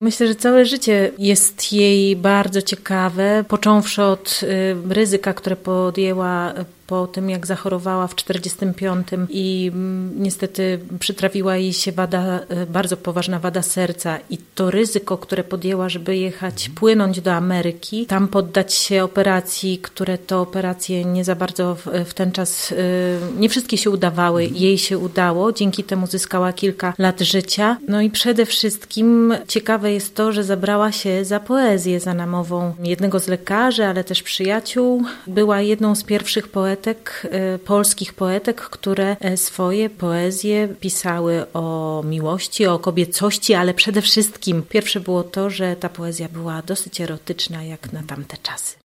Myślę, że całe życie jest jej bardzo ciekawe, począwszy od ryzyka, które podjęła po tym, jak zachorowała w 45 i niestety przytrafiła jej się bardzo poważna wada serca i to ryzyko, które podjęła, żeby jechać, płynąć do Ameryki, tam poddać się operacji, które to operacje nie za bardzo w ten czas, nie wszystkie się udawały, jej się udało, dzięki temu zyskała kilka lat życia. No i przede wszystkim ciekawe jest to, że zabrała się za poezję zanamową jednego z lekarzy, ale też przyjaciół. Była jedną z pierwszych polskich poetek, które swoje poezje pisały o miłości, o kobiecości, ale przede wszystkim pierwsze było to, że ta poezja była dosyć erotyczna jak na tamte czasy.